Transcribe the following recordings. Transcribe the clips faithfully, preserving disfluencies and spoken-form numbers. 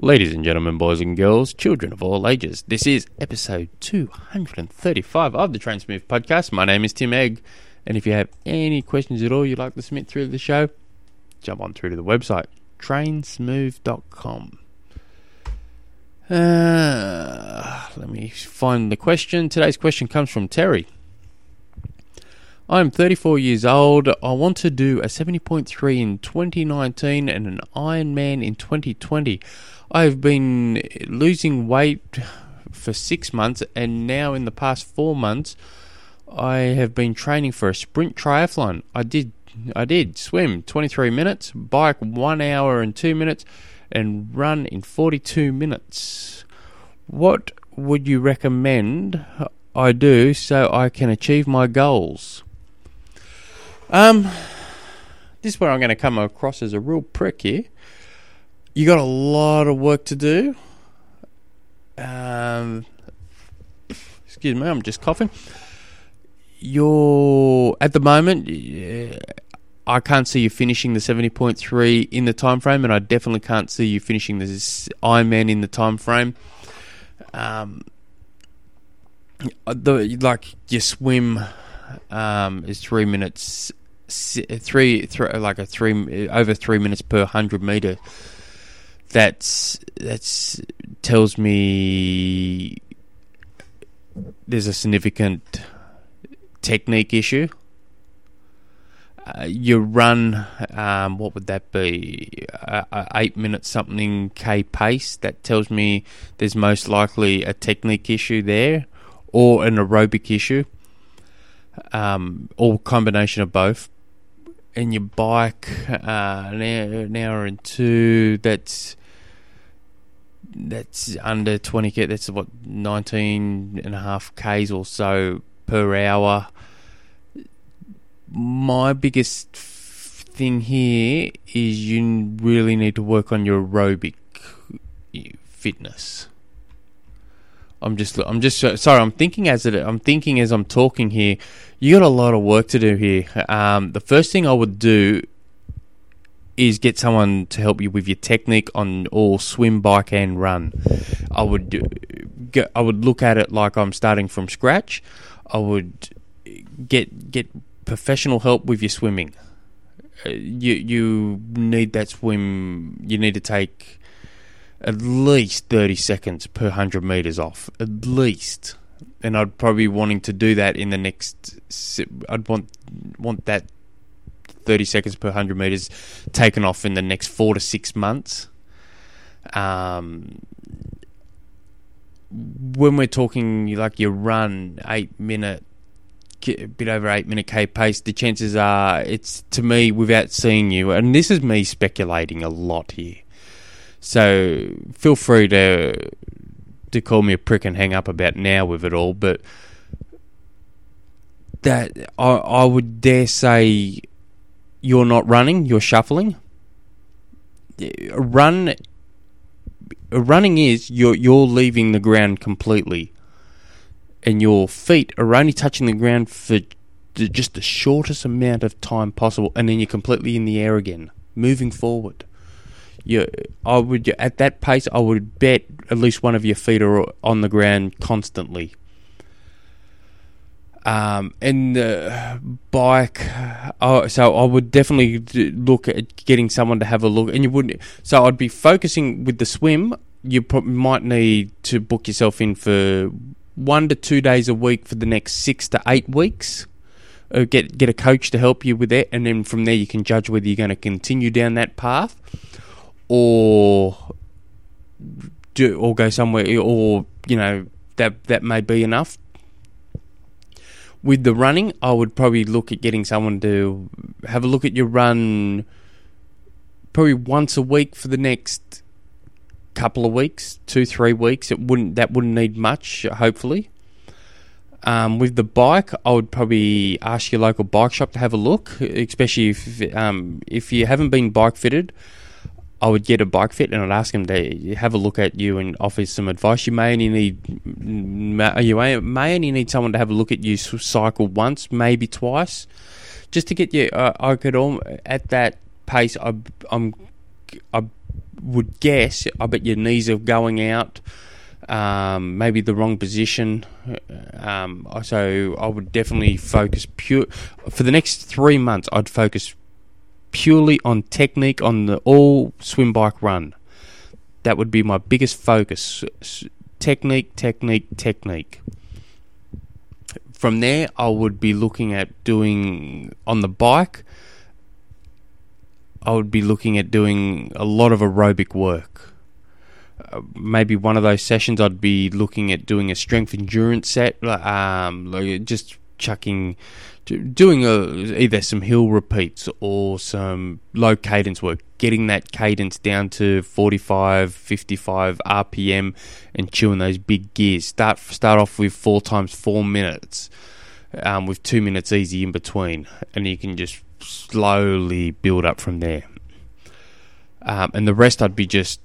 Ladies and gentlemen, boys and girls, children of all ages, this is episode two hundred thirty-five of the Trainsmooth Podcast. My name is Tim Egg, and if you have any questions at all you'd like to submit through the show, jump on through to the website, train smooth dot com. Uh, let me find the question. Today's question comes from Terry. I'm thirty-four years old. I want to do a seventy point three in twenty nineteen and an Ironman in twenty twenty. I've been losing weight for six months, and now in the past four months, I have been training for a sprint triathlon. I did, I did swim twenty-three minutes, bike one hour and two minutes, and run in forty-two minutes. What would you recommend I do so I can achieve my goals? Um, this is where I'm going to come across as a real prick here. You got a lot of work to do. Um, excuse me, I'm just coughing. You're at the moment. Yeah, I can't see you finishing the seventy point three in the time frame, and I definitely can't see you finishing this Ironman in the time frame. Um, the like your swim um is three minutes, three, three like a three over three minutes per hundred meter. That's that's tells me there's a significant technique issue. Uh, you run, um, what would that be? Uh, uh, eight minute something K pace. That tells me there's most likely a technique issue there, or an aerobic issue, um, or combination of both. And your bike, uh, an hour, an hour and two. That's that's under twenty k. That's what nineteen and a half k's or so per hour. My biggest thing here is you really need to work on your aerobic fitness. I'm just, I'm just sorry. I'm thinking as it, I'm thinking as I'm talking here. You got a lot of work to do here. Um, the first thing I would do is get someone to help you with your technique on all swim, bike, and run. I would, do, go, I would look at it like I'm starting from scratch. I would get get. professional help with your swimming. You you need that swim you need to take at least thirty seconds per one hundred meters off, at least, and I'd probably be wanting to do that in the next I'd want want that thirty seconds per one hundred meters taken off in the next four to six months. Um when we're talking like you run eight minute a bit over eight minute K pace, the chances are, it's to me, without seeing you, and this is me speculating a lot here, so feel free to to call me a prick and hang up about now with it all, but that I, I would dare say you're not running, you're shuffling. Run, running is you're you're leaving the ground completely, and your feet are only touching the ground for just the shortest amount of time possible, and then you're completely in the air again, moving forward. You, I would at that pace, I would bet at least one of your feet are on the ground constantly. Um, and the bike, oh, so I would definitely look at getting someone to have a look, and you wouldn't. So I'd be focusing with the swim. You probably might need to book yourself in for one to two days a week for the next six to eight weeks. Or get get a coach to help you with that, and then from there you can judge whether you're going to continue down that path, or do or go somewhere, or you know that that may be enough. With the running, I would probably look at getting someone to have a look at your run, probably once a week for the next couple of weeks, two, three weeks. It wouldn't that wouldn't need much, hopefully. Um, with the bike, I would probably ask your local bike shop to have a look, especially if um, if you haven't been bike fitted. I would get a bike fit and I'd ask them to have a look at you and offer some advice. You may only need you may only need someone to have a look at you cycle once, maybe twice, just to get you. Uh, I could all, at that pace. I, I'm I. would guess, I bet your knees are going out, um, maybe the wrong position. Um, so I would definitely focus pure for the next three months. I'd focus purely on technique on the all swim bike run. That would be my biggest focus: technique, technique, technique. From there, I would be looking at doing on the bike. I would be looking at doing a lot of aerobic work. Uh, maybe one of those sessions, I'd be looking at doing a strength endurance set, um, like just chucking, doing a, either some hill repeats or some low cadence work, getting that cadence down to forty-five, fifty-five R P M, and chewing those big gears. Start start off with four times four minutes, um, with two minutes easy in between, and you can just slowly build up from there. Um, and the rest, I'd be just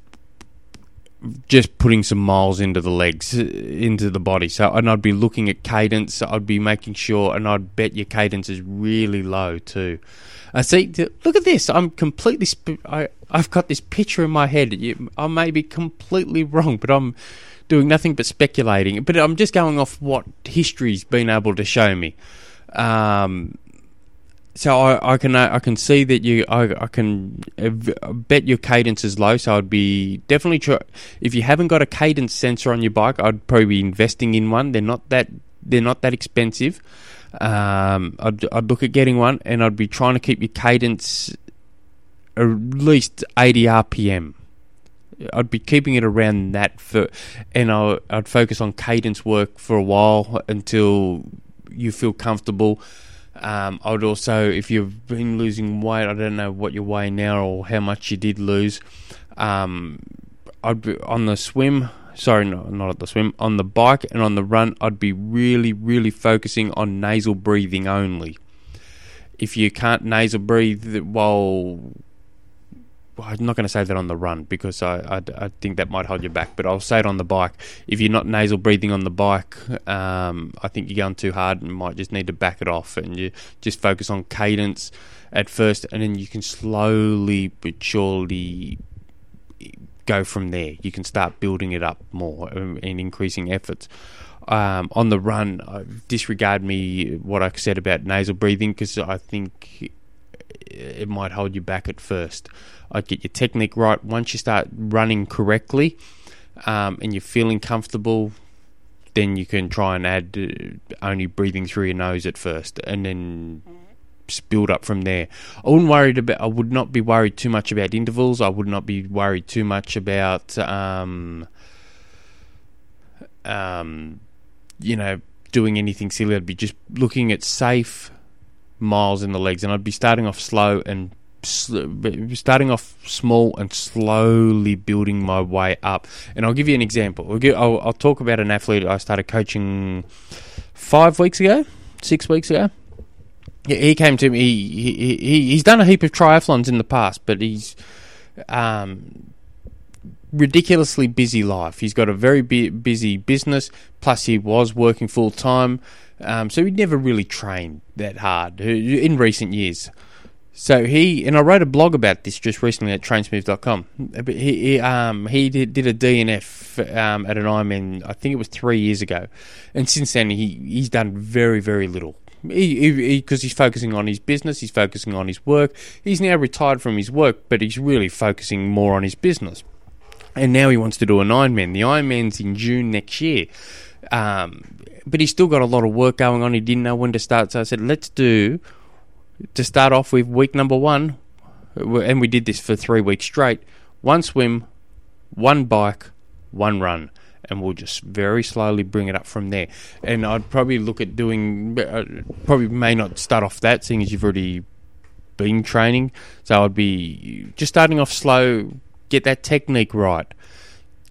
just putting some miles into the legs, into the body. So, and I'd be looking at cadence. I'd be making sure, and I'd bet your cadence is really low too. I uh, see. Look at this. I'm completely. Sp- I I've got this picture in my head. I may be completely wrong, but I'm doing nothing but speculating. But I'm just going off what history's been able to show me. Um. So I, I can I can see that you I, I can I bet your cadence is low. So I'd be definitely try, if you haven't got a cadence sensor on your bike, I'd probably be investing in one. They're not that they're not that expensive. Um, I'd I'd look at getting one, and I'd be trying to keep your cadence at least eighty R P M. I'd be keeping it around that for, and I I'd focus on cadence work for a while until you feel comfortable. Um, I would also, if you've been losing weight, I don't know what you weigh now or how much you did lose. Um, I'd be on the swim, sorry, no, not at the swim, on the bike and on the run, I'd be really, really focusing on nasal breathing only. If you can't nasal breathe, well, I'm not going to say that on the run because I, I, I think that might hold you back, but I'll say it on the bike. If you're not nasal breathing on the bike, um, I think you're going too hard and might just need to back it off, and you just focus on cadence at first, and then you can slowly but surely go from there. You can start building it up more and increasing efforts. Um, on the run, I disregard me what I said about nasal breathing because I think it might hold you back at first. I'd get your technique right. Once you start running correctly, um, and you're feeling comfortable, then you can try and add uh, only breathing through your nose at first, and then build up from there. I wouldn't worried about. I would not be worried too much about intervals. I would not be worried too much about, um, um, you know, doing anything silly. I'd be just looking at safe miles in the legs, and I'd be starting off slow and sl- starting off small and slowly building my way up. And I'll give you an example. I'll, give, I'll, I'll talk about an athlete I started coaching five weeks ago, six weeks ago. Yeah, he came to me. He, he, he he's done a heap of triathlons in the past, but he's um ridiculously busy life. He's got a very bu- busy business. Plus, he was working full time. Um, so he never really trained that hard in recent years. So he, and I wrote a blog about this just recently at trainsmooth dot com. He, he, um, he did, did a D N F um, at an Ironman, I think it was three years ago. And since then, he, he's done very, very little. Because he, he, he, he's focusing on his business, he's focusing on his work. He's now retired from his work, but he's really focusing more on his business. And now he wants to do an Ironman. The Ironman's in June next year. Um, but he's still got a lot of work going on. He didn't know when to start. So I said, let's do, to start off with week number one, and we did this for three weeks straight, one swim, one bike, one run. And we'll just very slowly bring it up from there. And I'd probably look at doing, probably may not start off that, seeing as you've already been training. So I'd be just starting off slow, get that technique right,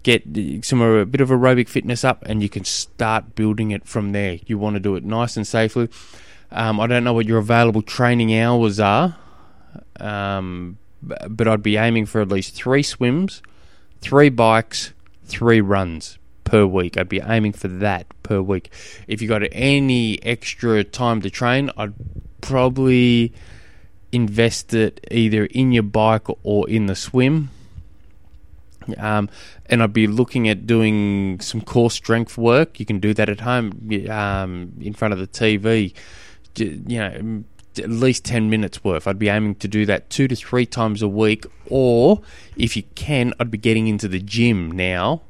get some a bit of aerobic fitness up, and you can start building it from there. You want to do it nice and safely. Um, I don't know what your available training hours are, um, but I'd be aiming for at least three swims, three bikes, three runs per week. I'd be aiming for that per week. If you got any extra time to train, I'd probably invest it either in your bike or in the swim. Um, and I'd be looking at doing some core strength work. You can do that at home, um, in front of the T V, you know, at least ten minutes worth. I'd be aiming to do that two to three times a week, or if you can, I'd be getting into the gym now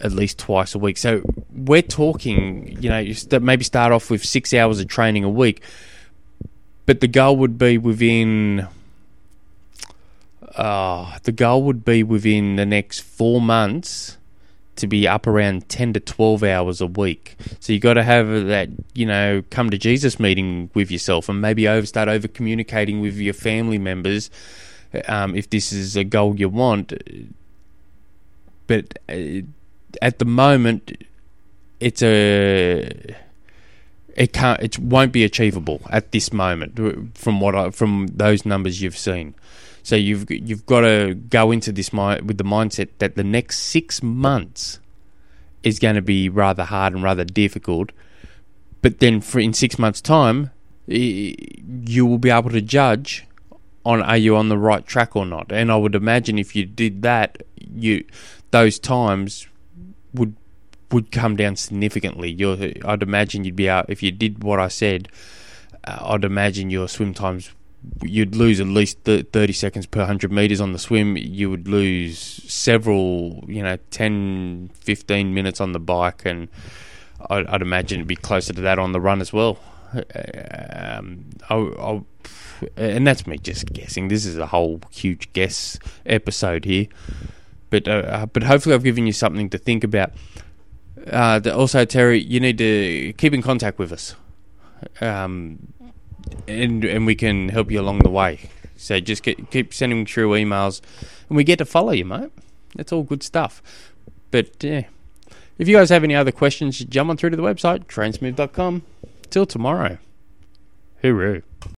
at least twice a week. So we're talking, you know, you st- maybe start off with six hours of training a week, but the goal would be within... Uh, the goal would be within the next four months to be up around ten to twelve hours a week. So you got to have that, you know, come to Jesus meeting with yourself, and maybe over start over communicating with your family members, um, if this is a goal you want. But at the moment, it's a... It can't. It won't be achievable at this moment, from what I, from those numbers you've seen. So you've you've got to go into this mi- with the mindset that the next six months is going to be rather hard and rather difficult. But then, for in six months' time, you will be able to judge on are you on the right track or not. And I would imagine if you did that, you those times would. would come down significantly. You're, I'd imagine you'd be out, if you did what I said, uh, I'd imagine your swim times, you'd lose at least th- thirty seconds per one hundred metres on the swim. You would lose several, you know, ten, fifteen minutes on the bike, and I'd, I'd imagine it'd be closer to that on the run as well. Um, I, I, and that's me just guessing. This is a whole huge guess episode here. But, uh, but hopefully I've given you something to think about. Uh, also, Terry, you need to keep in contact with us, um, and and we can help you along the way. So just get, keep sending through emails, and we get to follow you, mate. That's all good stuff. But yeah, if you guys have any other questions, jump on through to the website, trainsmooth dot com. Till tomorrow. Hooroo.